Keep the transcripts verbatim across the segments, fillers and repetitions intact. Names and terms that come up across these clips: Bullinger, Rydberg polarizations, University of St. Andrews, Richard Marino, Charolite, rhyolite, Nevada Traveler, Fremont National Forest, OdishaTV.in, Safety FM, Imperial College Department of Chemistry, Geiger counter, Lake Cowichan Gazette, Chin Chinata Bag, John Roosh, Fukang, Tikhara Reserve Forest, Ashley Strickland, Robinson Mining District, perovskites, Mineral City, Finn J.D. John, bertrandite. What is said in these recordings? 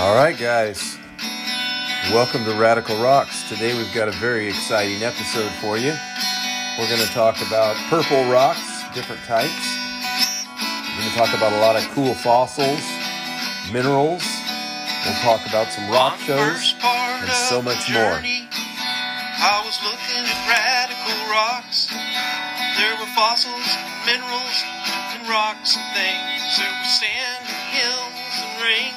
All right, guys. Welcome to Radical Rocks. Today we've got a very exciting episode for you. We're going to talk about purple rocks, different types. We're going to talk about a lot of cool fossils, minerals. We'll talk about some rock shows and so much more. I was looking at Radical Rocks. There were fossils, minerals, and rocks and things. There were sand and hills and rings.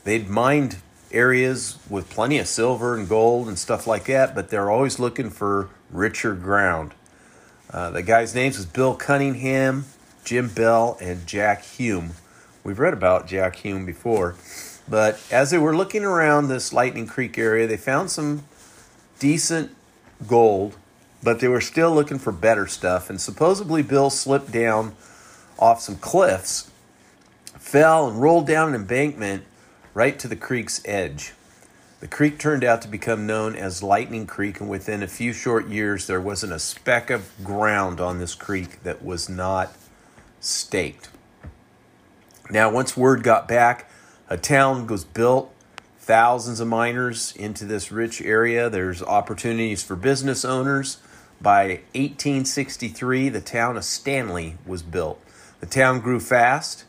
they'd mined areas with plenty of silver and gold and stuff like that, but they're always looking for richer ground. Uh, the guy's names was Bill Cunningham, Jim Bell, and Jack Hume. We've read about Jack Hume before, but as they were looking around this Lightning Creek area, they found some decent gold, but they were still looking for better stuff, and supposedly Bill slipped down off some cliffs, fell and rolled down an embankment right to the creek's edge. The creek turned out to become known as Lightning Creek, and within a few short years, there wasn't a speck of ground on this creek that was not staked. Now, once word got back, a town was built, thousands of miners into this rich area. There's opportunities for business owners. By eighteen sixty-three, the town of Stanley was built. The town grew fast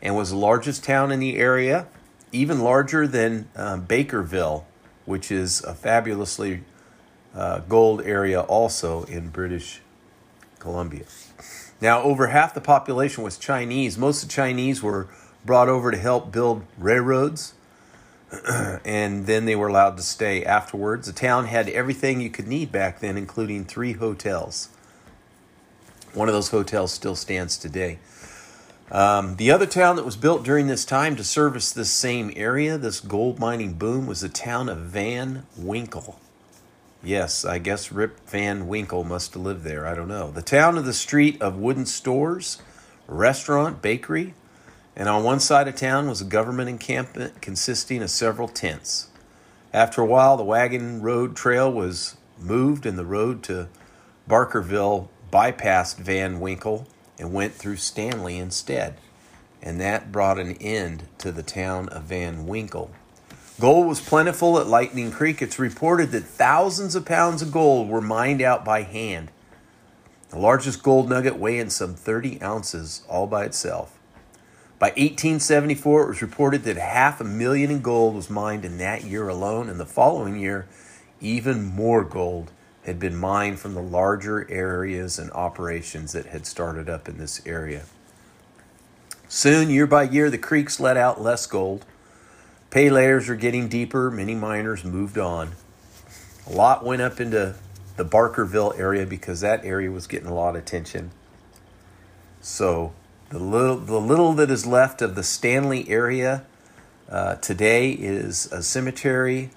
and was the largest town in the area, even larger than uh, Bakerville, which is a fabulously uh, gold area also in British Columbia. Now, over half the population was Chinese. Most of the Chinese were brought over to help build railroads, and then they were allowed to stay afterwards. The town had everything you could need back then, including three hotels. One of those hotels still stands today. Um, the other town that was built during this time to service this same area, this gold mining boom, was the town of Van Winkle. Yes, I guess Rip Van Winkle must have lived there. I don't know. The town of the street of wooden stores, restaurant, bakery, and on one side of town was a government encampment consisting of several tents. After a while, the wagon road trail was moved, and the road to Bakerville bypassed Van Winkle and went through Stanley instead. And that brought an end to the town of Van Winkle. Gold was plentiful at Lightning Creek. It's reported that thousands of pounds of gold were mined out by hand. The largest gold nugget weighing some thirty ounces all by itself. By eighteen seventy-four, it was reported that half a million in gold was mined in that year alone, and the following year, even more gold had been mined from the larger areas and operations that had started up in this area. Soon, year by year, the creeks let out less gold. Pay layers were getting deeper. Many miners moved on. A lot went up into the Bakerville area because that area was getting a lot of attention. So The little, the little that is left of the Stanley area uh, today is a cemetery,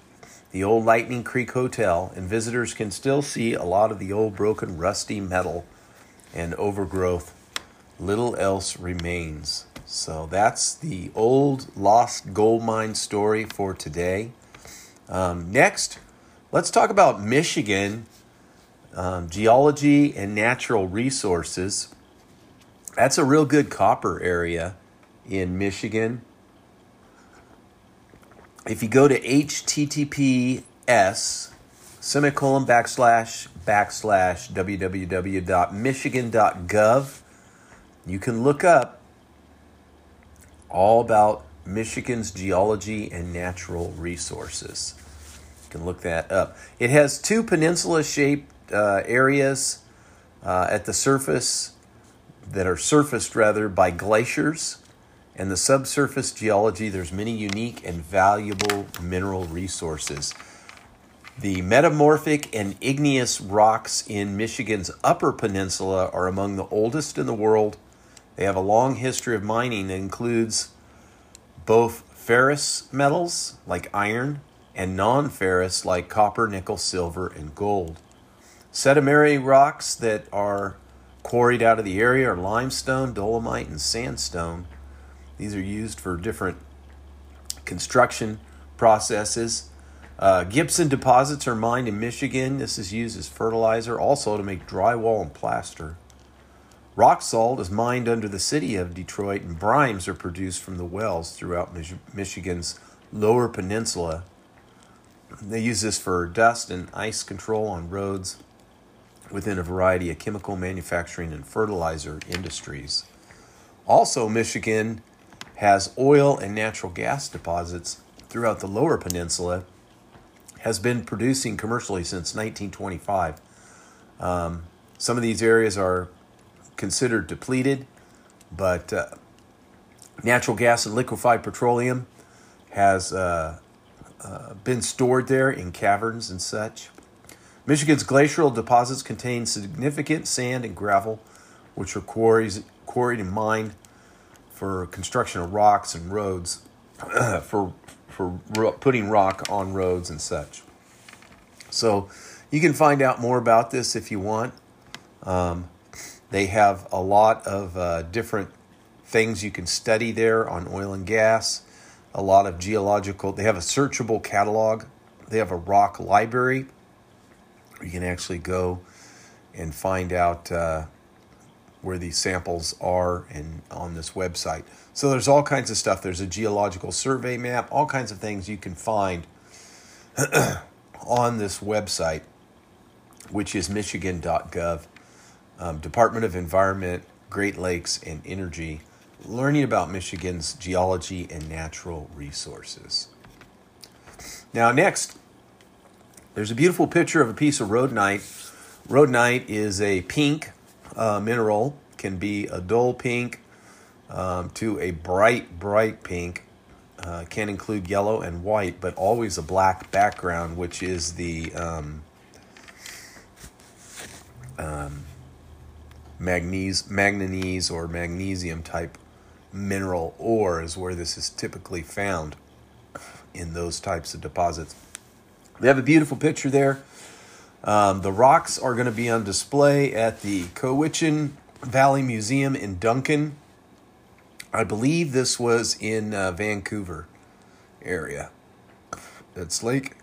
the old Lightning Creek Hotel, and visitors can still see a lot of the old broken rusty metal and overgrowth. Little else remains. So that's the old lost gold mine story for today. Um, next, let's talk about Michigan um, geology and natural resources. That's a real good copper area in Michigan. If you go to https semicolon backslash backslash w w w dot michigan dot gov, you can look up all about Michigan's geology and natural resources. You can look that up. It has two peninsula-shaped uh, areas uh, at the surface that are surfaced, rather, by glaciers, and the subsurface geology, there's many unique and valuable mineral resources. The metamorphic and igneous rocks in Michigan's Upper Peninsula are among the oldest in the world. They have a long history of mining that includes both ferrous metals, like iron, and non-ferrous, like copper, nickel, silver, and gold. Sedimentary rocks that are quarried out of the area are limestone, dolomite, and sandstone. These are used for different construction processes. Uh, gypsum deposits are mined in Michigan. This is used as fertilizer, also to make drywall and plaster. Rock salt is mined under the city of Detroit, and brimes are produced from the wells throughout Mich- Michigan's Lower Peninsula. They use this for dust and ice control on roads, within a variety of chemical manufacturing and fertilizer industries. Also, Michigan has oil and natural gas deposits throughout the Lower Peninsula, has been producing commercially since nineteen twenty-five. Um, some of these areas are considered depleted, but uh, natural gas and liquefied petroleum has uh, uh, been stored there in caverns and such. Michigan's glacial deposits contain significant sand and gravel, which are quarries, quarried and mined for construction of rocks and roads, for for putting rock on roads and such. So you can find out more about this if you want. Um, they have a lot of uh, different things you can study there on oil and gas, a lot of geological. They have a searchable catalog. They have a rock library. You can actually go and find out uh, where these samples are and on this website. So there's all kinds of stuff. There's a geological survey map, all kinds of things you can find on this website, which is michigan dot gov, um, Department of Environment, Great Lakes, and Energy, learning about Michigan's geology and natural resources. Now, next, there's a beautiful picture of a piece of rhodonite. Rhodonite is a pink uh, mineral, can be a dull pink um, to a bright, bright pink. Uh, can include yellow and white, but always a black background, which is the um, um, Magnesium, manganese or magnesium type mineral ore is where this is typically found in those types of deposits. They have a beautiful picture there. Um, the rocks are going to be on display at the Cowichan Valley Museum in Duncan. I believe this was in uh, Vancouver area. It's Lake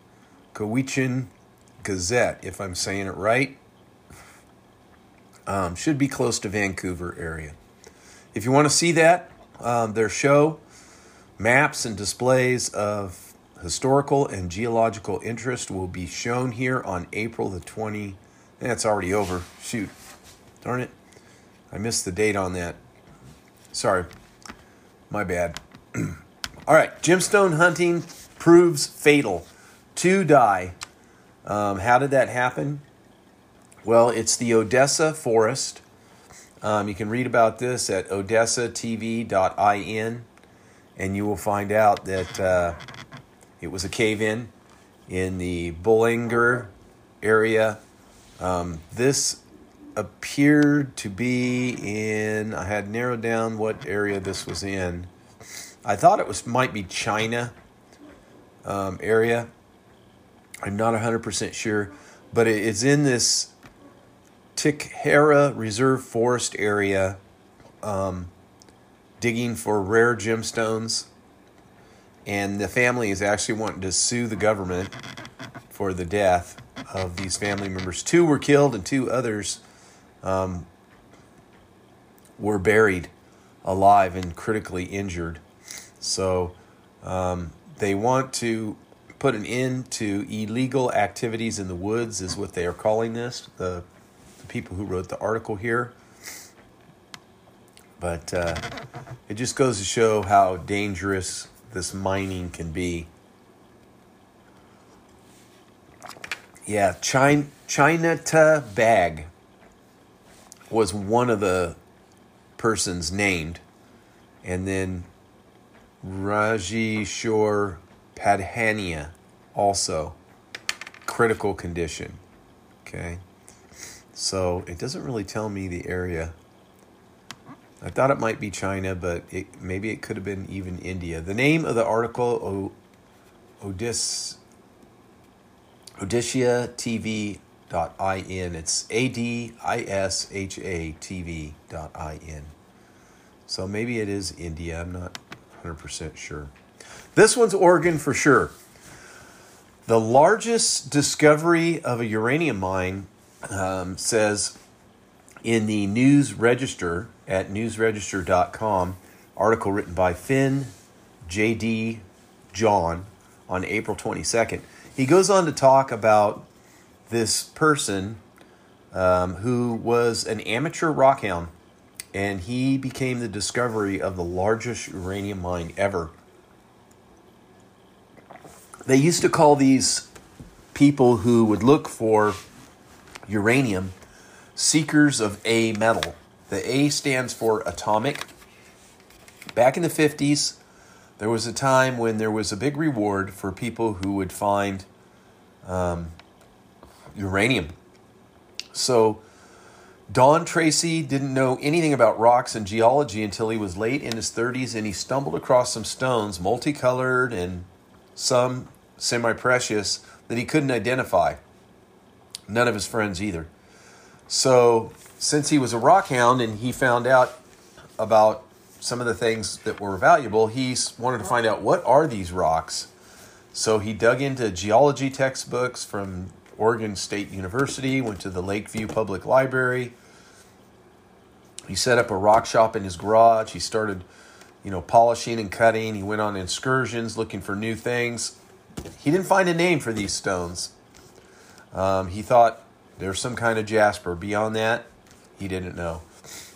Cowichan Gazette, if I'm saying it right. Um, should be close to Vancouver area. If you want to see that, um, their show, maps and displays of historical and geological interest will be shown here on April the twentieth. That's already over. Shoot. Darn it. I missed the date on that. Sorry. My bad. All right. Gemstone hunting proves fatal. Two die. Um, how did that happen? Well, it's the Odessa Forest. Um, you can read about this at Odessa T V dot in, and you will find out that uh, it was a cave-in in the Bullinger area. Um, this appeared to be in, I had narrowed down what area this was in. I thought it was might be China um, area. I'm not one hundred percent sure, but it's in this Tikhara Reserve Forest area, um, digging for rare gemstones. And the family is actually wanting to sue the government for the death of these family members. Two were killed and two others um, were buried alive and critically injured. So um, they want to put an end to illegal activities in the woods, is what they are calling this, the the people who wrote the article here. But uh, it just goes to show how dangerous this mining can be. Yeah, Chin Chinata Bag was one of the persons named. And then Rajishore Padhania, also critical condition. Okay. So it doesn't really tell me the area. I thought it might be China, but it, maybe it could have been even India. The name of the article, o, Odis, Odisha T V dot in. It's A D I S H A T V dot in. So maybe it is India. I'm not one hundred percent sure. This one's Oregon for sure. The largest discovery of a uranium mine Um, says in the News Register at news register dot com, article written by Finn J D. John on April twenty-second. He goes on to talk about this person um, who was an amateur rockhound, and he became the discovery of the largest uranium mine ever. They used to call these people who would look for uranium seekers of A metal. The A stands for atomic. Back in the fifties, there was a time when there was a big reward for people who would find um, uranium. So Don Tracy didn't know anything about rocks and geology until he was late in his thirties, and he stumbled across some stones, multicolored and some semi-precious, that he couldn't identify. None of his friends either. So since he was a rockhound and he found out about some of the things that were valuable, he wanted to find out, what are these rocks? So he dug into geology textbooks from Oregon State University, went to the Lakeview Public Library. He set up a rock shop in his garage. He started, you know, polishing and cutting. He went on excursions looking for new things. He didn't find a name for these stones. Um, he thought there's some kind of jasper. Beyond that, he didn't know.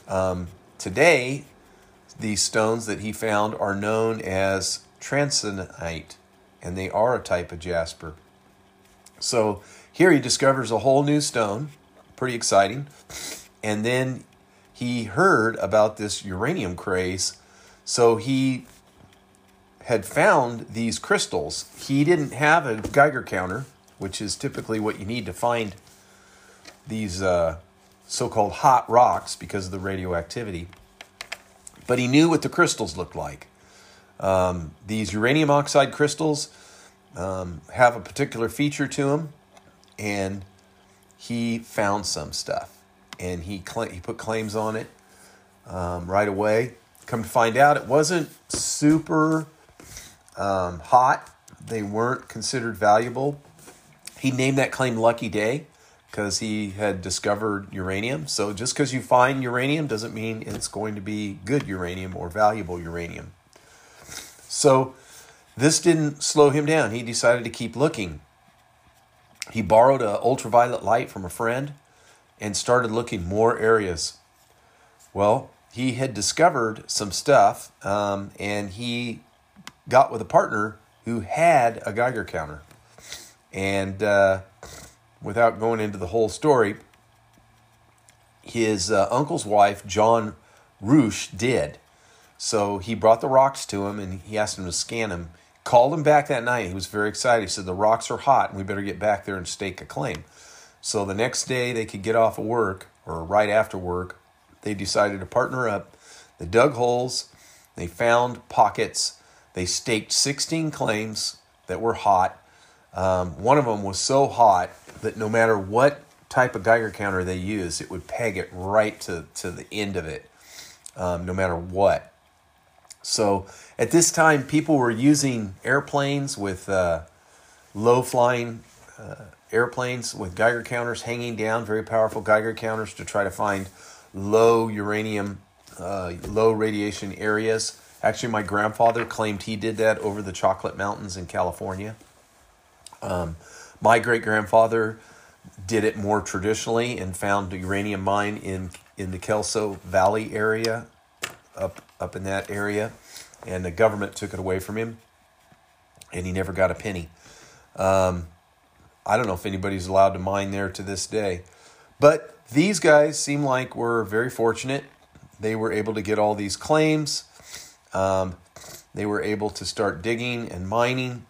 Um, today, these stones that he found are known as transenite, and they are a type of jasper. So here he discovers a whole new stone, pretty exciting. And then he heard about this uranium craze, so he had found these crystals. He didn't have a Geiger counter, which is typically what you need to find these uh, so-called hot rocks because of the radioactivity. But he knew what the crystals looked like. Um, these uranium oxide crystals um, have a particular feature to them, and he found some stuff, and he cl- he put claims on it um, right away. Come to find out, it wasn't super um, hot. They weren't considered valuable. He named that claim Lucky Day because he had discovered uranium. So just because you find uranium doesn't mean it's going to be good uranium or valuable uranium. So this didn't slow him down. He decided to keep looking. He borrowed an ultraviolet light from a friend and started looking more areas. Well, he had discovered some stuff, um, and he got with a partner who had a Geiger counter. And uh, without going into the whole story, his uh, uncle's wife, John Roosh, did. So he brought the rocks to him, and he asked him to scan them. Called him back that night. He was very excited. He said, the rocks are hot, and we better get back there and stake a claim. So the next day they could get off of work, or right after work, they decided to partner up. They dug holes. They found pockets. They staked sixteen claims that were hot. Um, one of them was so hot that no matter what type of Geiger counter they used, it would peg it right to, to the end of it, um, no matter what. So at this time, people were using airplanes with uh, low-flying uh, airplanes with Geiger counters hanging down, very powerful Geiger counters, to try to find low uranium, uh, low radiation areas. Actually, my grandfather claimed he did that over the Chocolate Mountains in California. Um, my great-grandfather did it more traditionally and found a uranium mine in, in the Kelso Valley area, up, up in that area, and the government took it away from him, and he never got a penny. Um, I don't know if anybody's allowed to mine there to this day, but these guys seem like were very fortunate. They were able to get all these claims. Um, they were able to start digging and mining.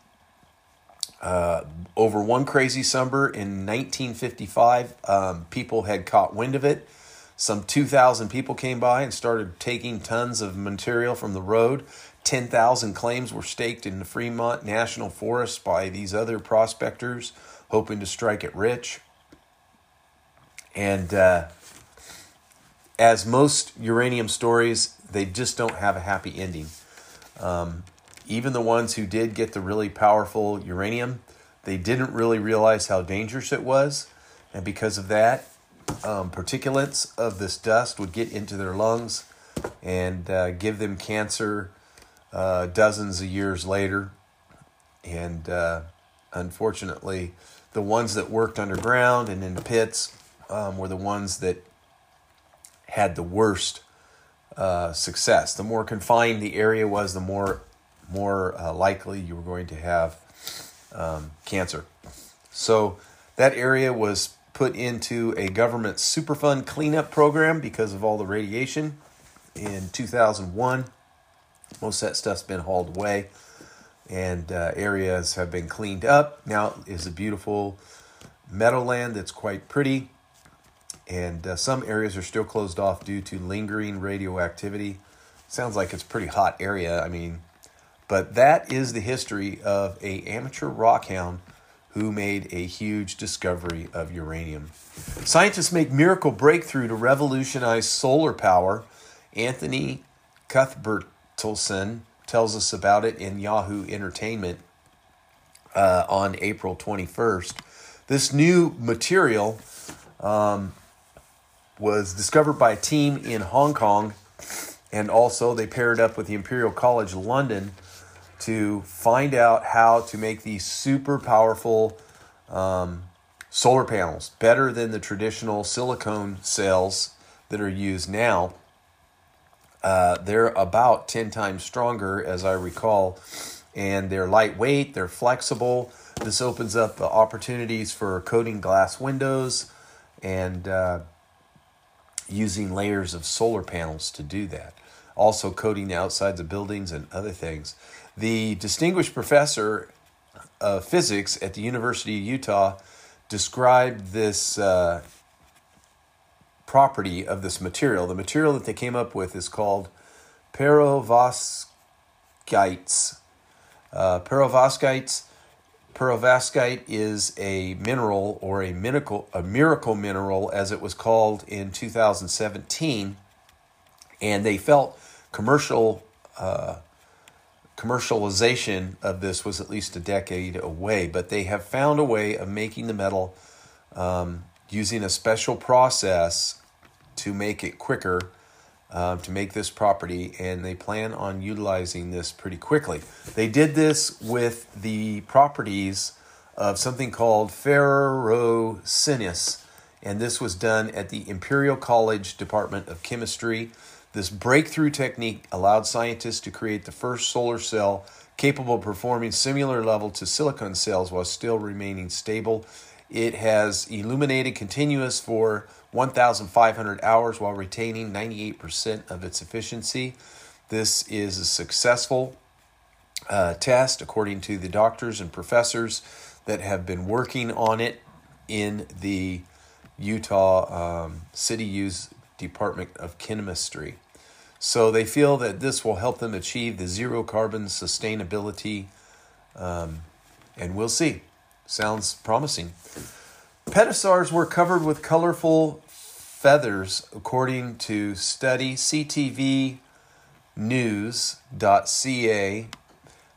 Uh, over one crazy summer in nineteen fifty-five, um, people had caught wind of it. Some two thousand people came by and started taking tons of material from the road. ten thousand claims were staked in the Fremont National Forest by these other prospectors hoping to strike it rich. And uh, as most uranium stories, they just don't have a happy ending. Um, even the ones who did get the really powerful uranium, they didn't really realize how dangerous it was. And because of that, um, particulates of this dust would get into their lungs and uh, give them cancer uh, dozens of years later. And uh, unfortunately, the ones that worked underground and in the pits Um, were the ones that had the worst uh, success. The more confined the area was, the more more uh, likely you were going to have um, cancer. So that area was put into a government Superfund cleanup program because of all the radiation in two thousand one. Most of that stuff's been hauled away, and uh, areas have been cleaned up. Now is a beautiful meadowland that's quite pretty. And uh, some areas are still closed off due to lingering radioactivity. Sounds like it's a pretty hot area, I mean. But that is the history of a amateur rockhound who made a huge discovery of uranium. Scientists make miracle breakthrough to revolutionize solar power. Anthony Cuthbertson tells us about it in Yahoo Entertainment uh, on April twenty-first. This new material Um, was discovered by a team in Hong Kong, and also they paired up with the Imperial College London to find out how to make these super powerful um, solar panels, better than the traditional silicone cells that are used now. Uh, they're about ten times stronger, as I recall, and they're lightweight, they're flexible. This opens up the opportunities for coating glass windows, and uh, using layers of solar panels to do that. Also coating the outsides of buildings and other things. The distinguished professor of physics at the University of Utah described this uh, property of this material. The material that they came up with is called perovskites. Uh, perovskites. Perovskite is a mineral, or a miracle, a miracle mineral, as it was called in two thousand seventeen, and they felt commercial uh, commercialization of this was at least a decade away. But they have found a way of making the metal um, using a special process to make it quicker, Uh, to make this property, and they plan on utilizing this pretty quickly. They did this with the properties of something called ferrosinus, and this was done at the Imperial College Department of Chemistry. This breakthrough technique allowed scientists to create the first solar cell capable of performing similar level to silicon cells while still remaining stable. It has illuminated continuous for one thousand five hundred hours while retaining ninety-eight percent of its efficiency. This is a successful uh, test, according to the doctors and professors that have been working on it in the Utah um, City Use Department of Chemistry. So they feel that this will help them achieve the zero carbon sustainability, um, and we'll see. Sounds promising. Pedicars were covered with colorful feathers, according to study. C T V news dot C A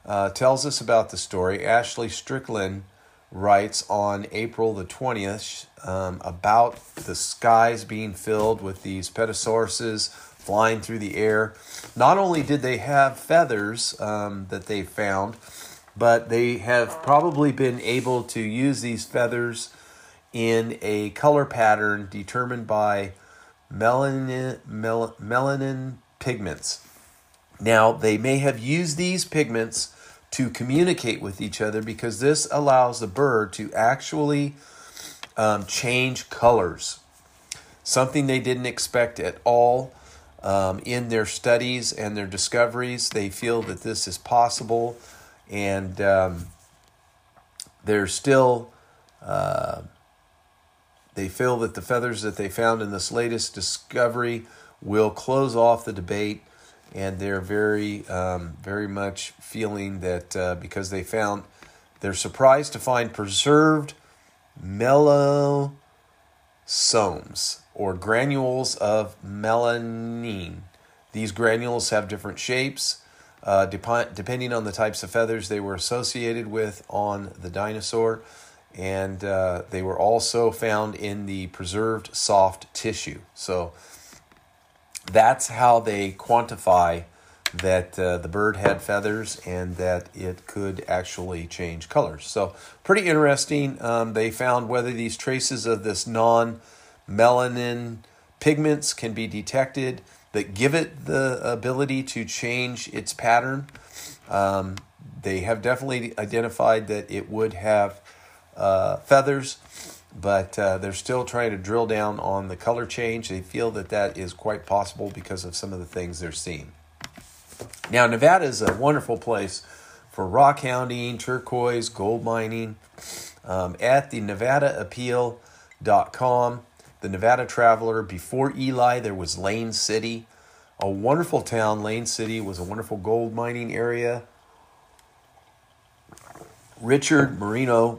uh, tells us about the story. Ashley Strickland writes on April the twentieth um, about the skies being filled with these pedicars flying through the air. Not only did they have feathers um, that they found, but they have probably been able to use these feathers in a color pattern determined by melanin, mel, melanin pigments. Now, they may have used these pigments to communicate with each other, because this allows the bird to actually um, change colors, something they didn't expect at all. Um, in their studies and their discoveries, they feel that this is possible, and um, they're still... Uh, They feel that the feathers that they found in this latest discovery will close off the debate, and they're very, um, very much feeling that uh, because they found, they're surprised to find preserved melanosomes, or granules of melanin. These granules have different shapes, uh, dep- depending on the types of feathers they were associated with on the dinosaur. And uh, they were also found in the preserved soft tissue. So that's how they quantify that uh, the bird had feathers and that it could actually change colors. So pretty interesting. Um, they found whether these traces of this non-melanin pigments can be detected that give it the ability to change its pattern. Um, they have definitely identified that it would have Uh, feathers, but uh, they're still trying to drill down on the color change. They feel that that is quite possible because of some of the things they're seeing. Now, Nevada is a wonderful place for rock hounding, turquoise, gold mining. Um, at the Nevada Appeal dot com, the Nevada Traveler, before Ely, there was Lane City, a wonderful town. Lane City was a wonderful gold mining area. Richard Marino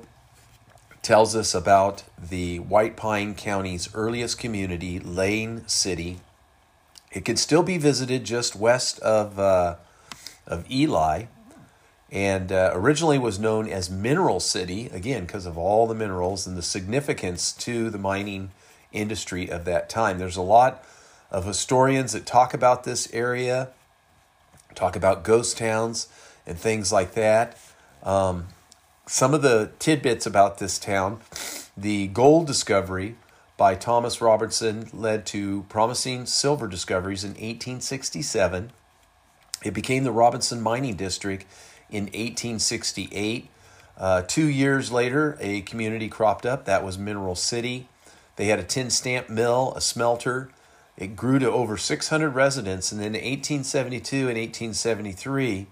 tells us about the White Pine County's earliest community, Lane City. It could still be visited just west of uh, of Ely, and uh, originally was known as Mineral City, again, because of all the minerals and the significance to the mining industry of that time. There's a lot of historians that talk about this area, talk about ghost towns and things like that. Um, Some of the tidbits about this town: the gold discovery by Thomas Robertson led to promising silver discoveries in eighteen sixty-seven. It became the Robinson Mining District in eighteen sixty-eight. Uh, two years later, a community cropped up. That was Mineral City. They had a tin stamp mill, a smelter. It grew to over six hundred residents. And then in eighteen seventy-two and eighteen seventy-three,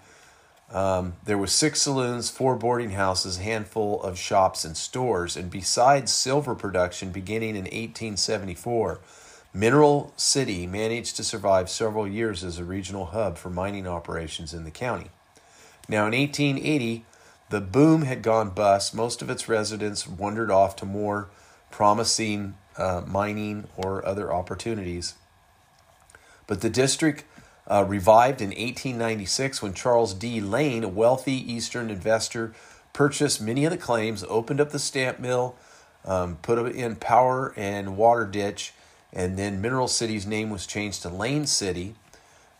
Um, there were six saloons, four boarding houses, a handful of shops and stores. And besides silver production beginning in eighteen seventy-four, Mineral City managed to survive several years as a regional hub for mining operations in the county. Now in eighteen eighty, the boom had gone bust. Most of its residents wandered off to more promising uh, mining or other opportunities. But the district uh, revived in eighteen ninety-six when Charles D. Lane, a wealthy Eastern investor, purchased many of the claims, opened up the stamp mill, um, put in power and water ditch, and then Mineral City's name was changed to Lane City.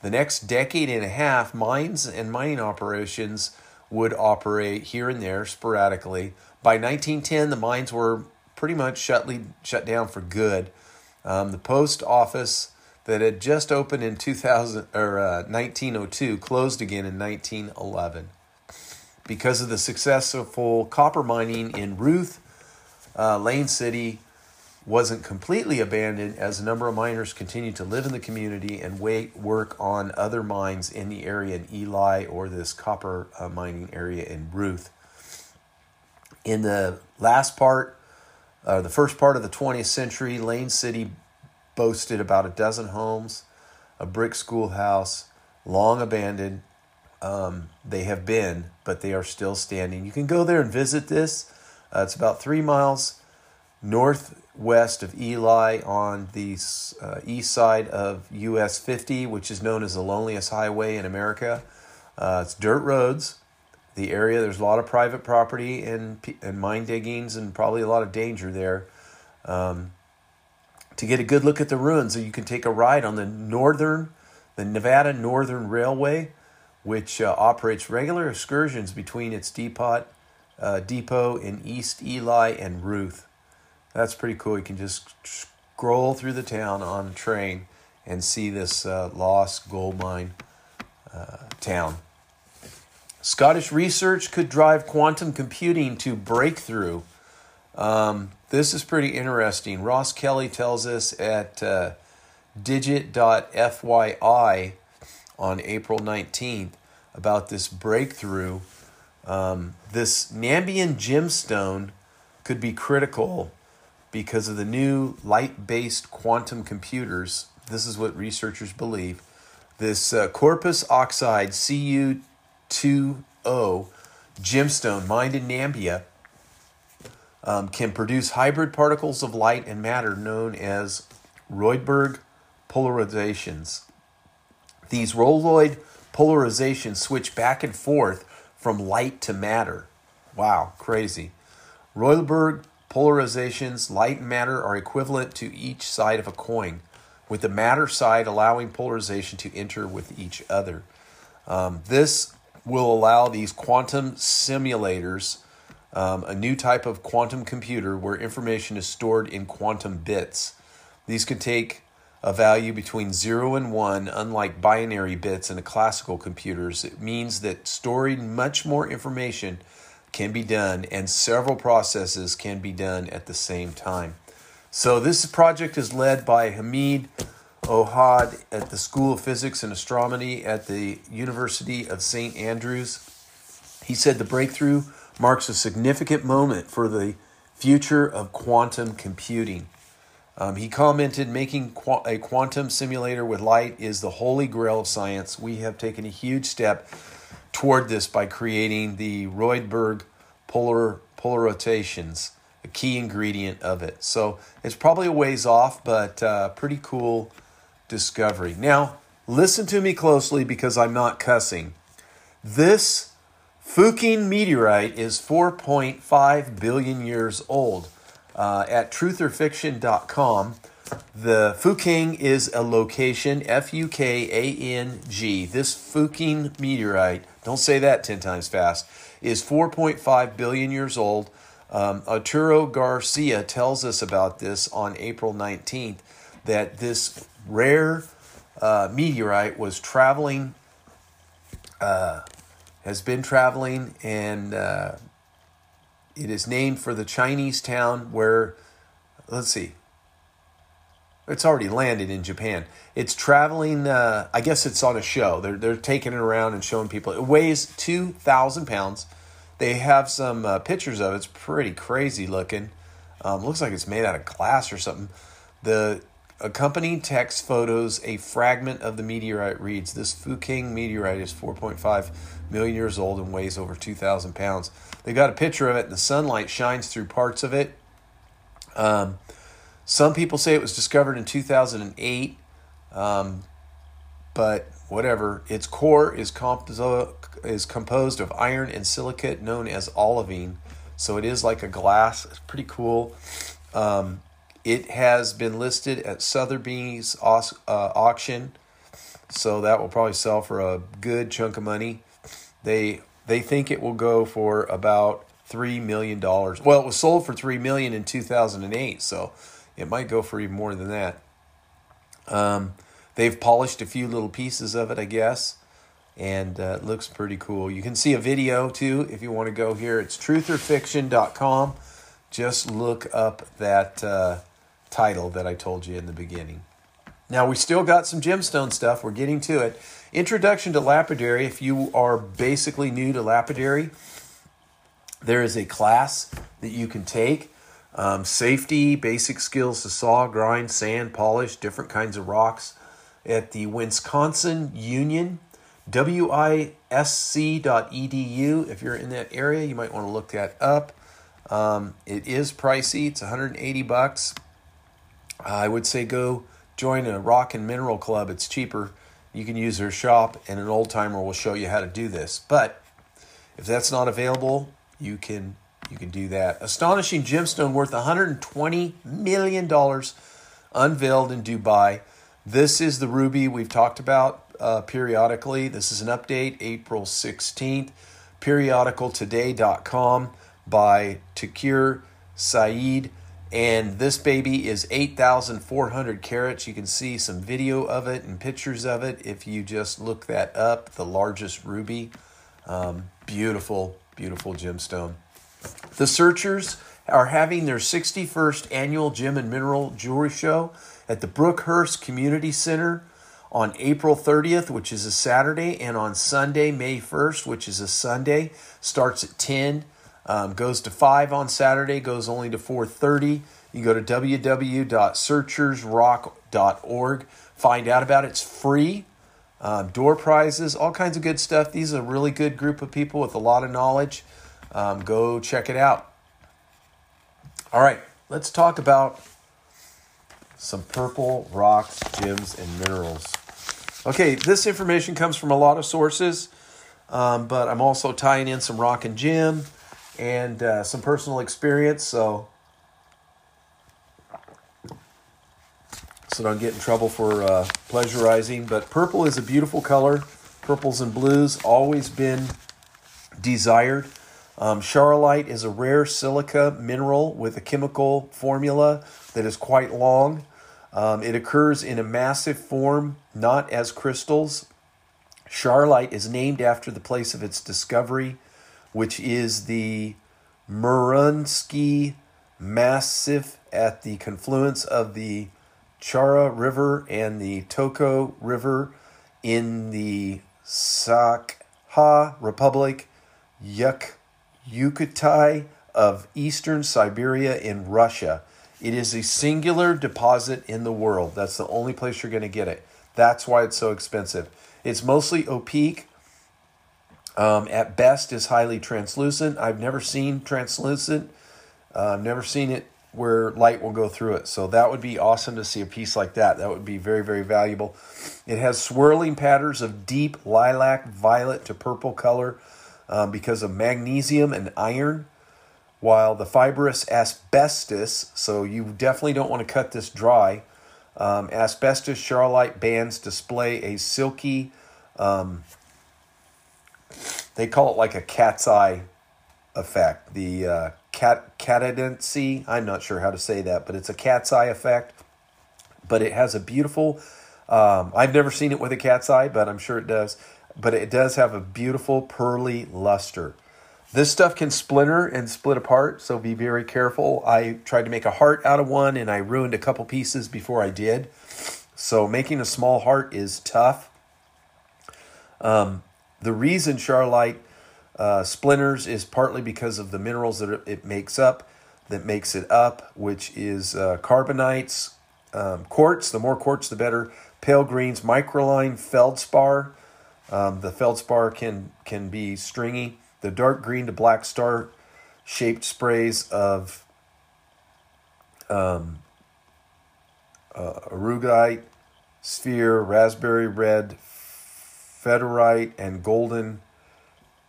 The next decade and a half, mines and mining operations would operate here and there sporadically. By nineteen ten, the mines were pretty much shutly, shut down for good. Um, the post office that had just opened in two thousand, or, uh, nineteen oh two closed again in nineteen eleven. Because of the successful copper mining in Ruth, uh, Lane City wasn't completely abandoned, as a number of miners continued to live in the community and wait, work on other mines in the area in Ely or this copper uh, mining area in Ruth. In the last part, uh, the first part of the twentieth century, Lane City boasted about a dozen homes, a brick schoolhouse, long abandoned. Um, they have been, but they are still standing. You can go there and visit this. Uh, it's about three miles north west of Ely on the uh, east side of U S fifty, which is known as the loneliest highway in America. Uh, it's dirt roads. The area, there's a lot of private property and, and mine diggings and probably a lot of danger there. Um, to get a good look at the ruins, you can take a ride on the northern, the Nevada Northern Railway, which uh, operates regular excursions between its depot, uh, depot in East Ely and Ruth. That's pretty cool. You can just scroll through the town on a train and see this uh, lost gold mine uh, town. Scottish research could drive quantum computing to breakthrough. Um, this is pretty interesting. Ross Kelly tells us at uh, digit dot F Y I on April nineteenth about this breakthrough. Um, this Nambian gemstone could be critical because of the new light-based quantum computers. This is what researchers believe. This uh, corpus oxide C U two O gemstone mined in Nambia um, can produce hybrid particles of light and matter known as Rydberg polarizations. These Roloid polarizations switch back and forth from light to matter. Wow, crazy. Rydberg polarizations, light and matter, are equivalent to each side of a coin, with the matter side allowing polarization to enter with each other. Um, this will allow these quantum simulators, um, a new type of quantum computer where information is stored in quantum bits. These can take a value between zero and one, unlike binary bits in a classical computers. It means that storing much more information can be done, and several processes can be done at the same time. So this project is led by Hamid Ohad at the School of Physics and Astronomy at the University of Saint Andrews. He said the breakthrough marks a significant moment for the future of quantum computing. Um, he commented, making qu- a quantum simulator with light is the holy grail of science. We have taken a huge step toward this by creating the Rydberg polar polarizations, a key ingredient of it. So it's probably a ways off, but uh, pretty cool discovery. Now, listen to me closely because I'm not cussing. This Fukang meteorite is four point five billion years old. Uh, at truth or fiction dot com, the Fukang is a location, F U K A N G. This Fukang meteorite, don't say that ten times fast, is four point five billion years old. Um, Arturo Garcia tells us about this on April nineteenth, that this rare uh, meteorite was traveling, uh, has been traveling, and uh, it is named for the Chinese town where, let's see, it's already landed in Japan. It's traveling, uh, I guess it's on a show. They're they're taking it around and showing people. It weighs two thousand pounds. They have some uh, pictures of it. It's pretty crazy looking. Um, looks like it's made out of glass or something. The Accompanying text photos, a fragment of the meteorite reads, "This Fukang meteorite is four point five million years old and weighs over two thousand pounds." They got a picture of it, and the sunlight shines through parts of it. Um, some people say it was discovered in two thousand eight, um, but whatever. Its core is, compo- is composed of iron and silicate known as olivine, so it is like a glass. It's pretty cool. Um, It has been listed at Sotheby's uh, auction, so that will probably sell for a good chunk of money. They they think it will go for about three million dollars. Well, it was sold for three million dollars in two thousand eight, so it might go for even more than that. Um, they've polished a few little pieces of it, I guess, and uh, it looks pretty cool. You can see a video, too, if you want to go here. It's truth or fiction dot com. Just look up that... Uh, title that I told you in the beginning. Now, we still got some gemstone stuff. We're getting to it. Introduction to lapidary. If you are basically new to lapidary, there is a class that you can take. Um, safety, basic skills to saw, grind, sand, polish, different kinds of rocks at the Wisconsin Union, W I S C dot E D U. If you're in that area, you might want to look that up. Um, it is pricey. It's one hundred eighty bucks. I would say go join a rock and mineral club. It's cheaper. You can use their shop, and an old-timer will show you how to do this. But if that's not available, you can you can do that. Astonishing gemstone worth one hundred twenty million dollars unveiled in Dubai. This is the ruby we've talked about uh, periodically. This is an update, April sixteenth. periodical today dot com by Tikhara Saeed. And this baby is eight thousand four hundred carats. You can see some video of it and pictures of it if you just look that up, the largest ruby. Um, beautiful, beautiful gemstone. The Searchers are having their sixty-first annual Gem and Mineral Jewelry Show at the Brookhurst Community Center on April thirtieth, which is a Saturday, and on Sunday, May first, which is a Sunday. Starts at ten. Um, goes to five on Saturday, goes only to four thirty. You go to w w w dot searchers rock dot org. Find out about it. It's free. Um, door prizes, all kinds of good stuff. These are a really good group of people with a lot of knowledge. Um, go check it out. All right, let's talk about some purple rocks, gems, and minerals. Okay, this information comes from a lot of sources, um, but I'm also tying in some rock and gem and uh, some personal experience, so so don't get in trouble for uh, pleasurizing. But purple is a beautiful color. Purples and blues, always been desired. Um, Charolite is a rare silica mineral with a chemical formula that is quite long. Um, it occurs in a massive form, not as crystals. Charolite is named after the place of its discovery, which is the Murrunsky Massif at the confluence of the Chara River and the Toko River in the Sakha Republic, Yuk- Yukatai of eastern Siberia in Russia. It is a singular deposit in the world. That's the only place you're going to get it. That's why it's so expensive. It's mostly opaque. Um, at best is highly translucent. I've never seen translucent. Uh, I've never seen it where light will go through it. So that would be awesome to see a piece like that. That would be very, very valuable. It has swirling patterns of deep lilac, violet to purple color um, because of magnesium and iron, while the fibrous asbestos, so you definitely don't want to cut this dry, um, asbestos charolite bands display a silky... Um, They call it like a cat's eye effect. The uh, cat cadency, I'm not sure how to say that, but it's a cat's eye effect. But it has a beautiful, um, I've never seen it with a cat's eye, but I'm sure it does. But it does have a beautiful pearly luster. This stuff can splinter and split apart, so be very careful. I tried to make a heart out of one, and I ruined a couple pieces before I did. So making a small heart is tough. Um... The reason charolite uh, splinters is partly because of the minerals that it makes up, that makes it up, which is uh, carbonites, um, quartz. The more quartz, the better. Pale greens, microline feldspar. Um, the feldspar can, can be stringy. The dark green to black star-shaped sprays of um, uh, arugite, sphere, raspberry red, federite, and golden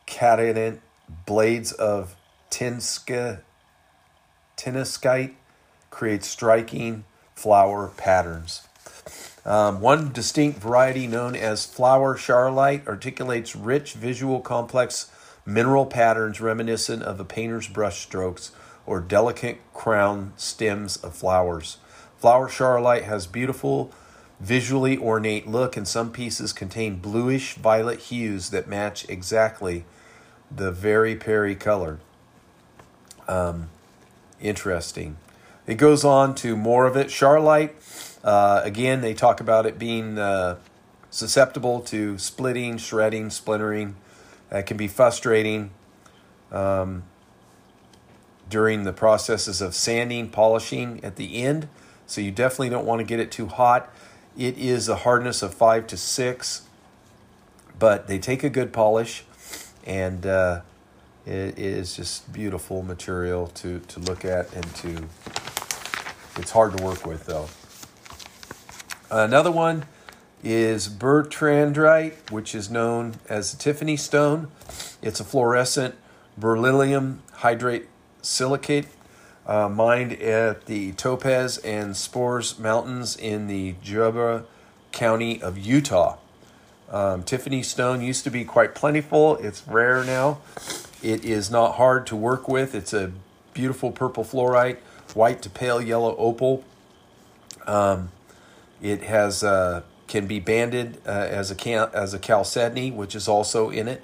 catadent blades of tinska, tinskite create striking flower patterns. Um, one distinct variety known as flower charolite articulates rich, visual, complex mineral patterns reminiscent of a painter's brush strokes or delicate crown stems of flowers. Flower charolite has beautiful, visually ornate look, and some pieces contain bluish violet hues that match exactly the veri-peri color. Um, interesting. It goes on to more of it. Charolite, uh, again, they talk about it being uh, susceptible to splitting, shredding, splintering. That can be frustrating um, during the processes of sanding, polishing at the end. So you definitely don't want to get it too hot. It is a hardness of five to six, but they take a good polish, and uh, it is just beautiful material to, to look at and to... It's hard to work with, though. Another one is bertrandrite, which is known as the Tiffany stone. It's a fluorescent beryllium hydrate silicate uh, mined at the Topaz and Spores Mountains in the Yuba County of Utah. Um, Tiffany stone used to be quite plentiful. It's rare now. It is not hard to work with. It's a beautiful purple fluorite, white to pale yellow opal. Um, it has... Uh, can be banded uh, as a cal as a chalcedony, which is also in it.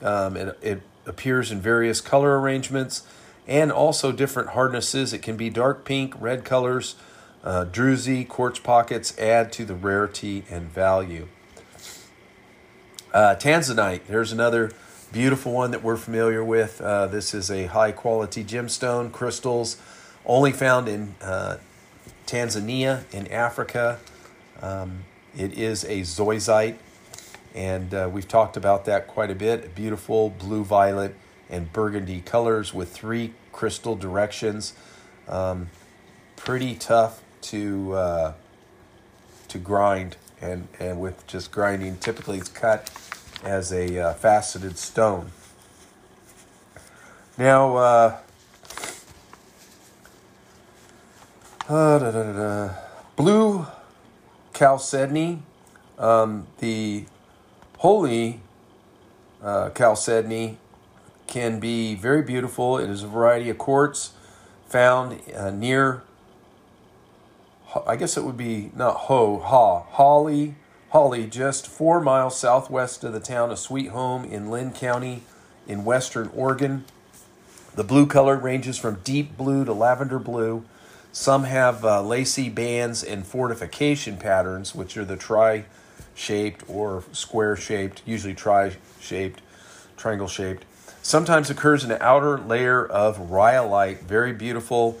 Um, it. It appears in various color arrangements and also different hardnesses. It can be dark pink, red colors, uh, druzy, quartz pockets add to the rarity and value. Uh, Tanzanite, there's another beautiful one that we're familiar with. Uh, this is a high-quality gemstone, crystals, only found in uh, Tanzania in Africa. Um, It is a zoisite, and uh, we've talked about that quite a bit. Beautiful blue, violet, and burgundy colors with three crystal directions. Um, pretty tough to uh, to grind, and, and with just grinding, typically it's cut as a uh, faceted stone. Now, uh, uh, da, da, da, da. Blue chalcedony, um, the holy uh, chalcedony can be very beautiful. It is a variety of quartz found uh, near, I guess it would be not Ho, Ha, Holly, Holly, just four miles southwest of the town of Sweet Home in Linn County in western Oregon. The blue color ranges from deep blue to lavender blue. Some have uh, lacy bands and fortification patterns, which are the tri-shaped or square-shaped, usually tri-shaped, triangle-shaped. Sometimes occurs in an outer layer of rhyolite, very beautiful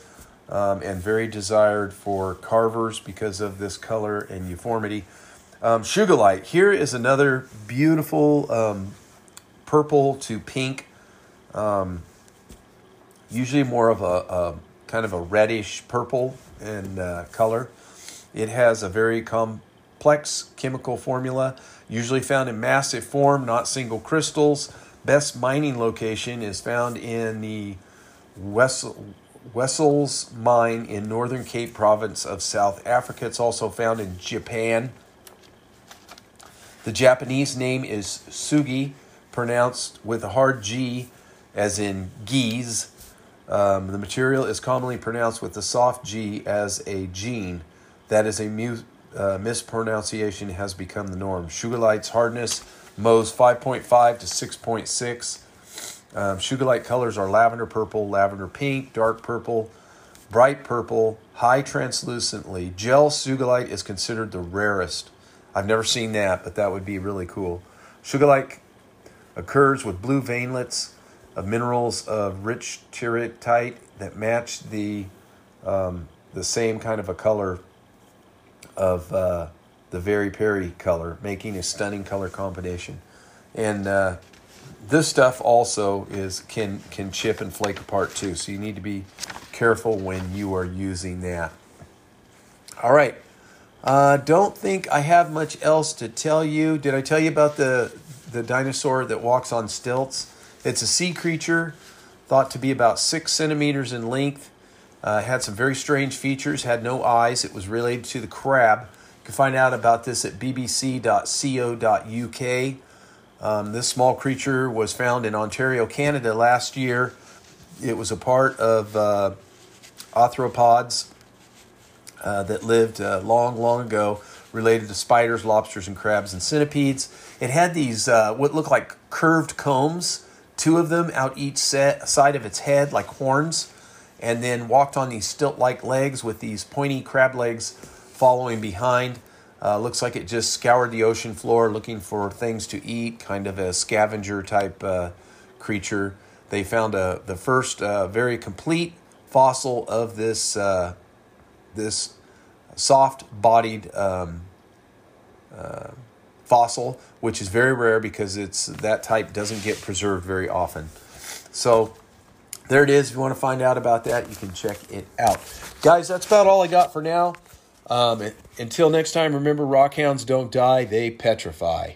um, and very desired for carvers because of this color and uniformity. Um, Sugarlite, here is another beautiful um, purple to pink, um, usually more of a... a kind of a reddish purple in uh, color. It has a very complex chemical formula, usually found in massive form, not single crystals. Best mining location is found in the Wessel, Wessel's mine in Northern Cape Province of South Africa. It's also found in Japan. The Japanese name is Sugi, pronounced with a hard G as in geese. Um, the material is commonly pronounced with the soft G as a gene. That is a mu uh, mispronunciation has become the norm. Sugarlite's hardness Mohs five point five to six point six. Um, Sugarlite colors are lavender purple, lavender pink, dark purple, bright purple, high translucently. Gel Sugarlite is considered the rarest. I've never seen that, but that would be really cool. Sugarlite occurs with blue veinlets of minerals of rich tiritite that match the um, the same kind of a color of uh, the very Perry color, making a stunning color combination. And uh, this stuff also is can can chip and flake apart too, so you need to be careful when you are using that. All right, uh, don't think I have much else to tell you. Did I tell you about the the dinosaur that walks on stilts? It's a sea creature, thought to be about six centimeters in length. Uh, had some very strange features, had no eyes. It was related to the crab. You can find out about this at b b c dot co dot u k. Um, this small creature was found in Ontario, Canada last year. It was a part of uh, arthropods uh, that lived uh, long, long ago, related to spiders, lobsters, and crabs, and centipedes. It had these, uh, what looked like curved combs, two of them out each set, side of its head, like horns, and then walked on these stilt-like legs with these pointy crab legs following behind. Uh, looks like it just scoured the ocean floor looking for things to eat, kind of a scavenger type uh, creature. They found a, the first uh, very complete fossil of this uh, this soft-bodied um, uh, fossil, which is very rare because it's that type doesn't get preserved very often. So there it is. If you want to find out about that, you can check it out. Guys, that's about all I got for now. Um, until next time, remember, rockhounds don't die, they petrify.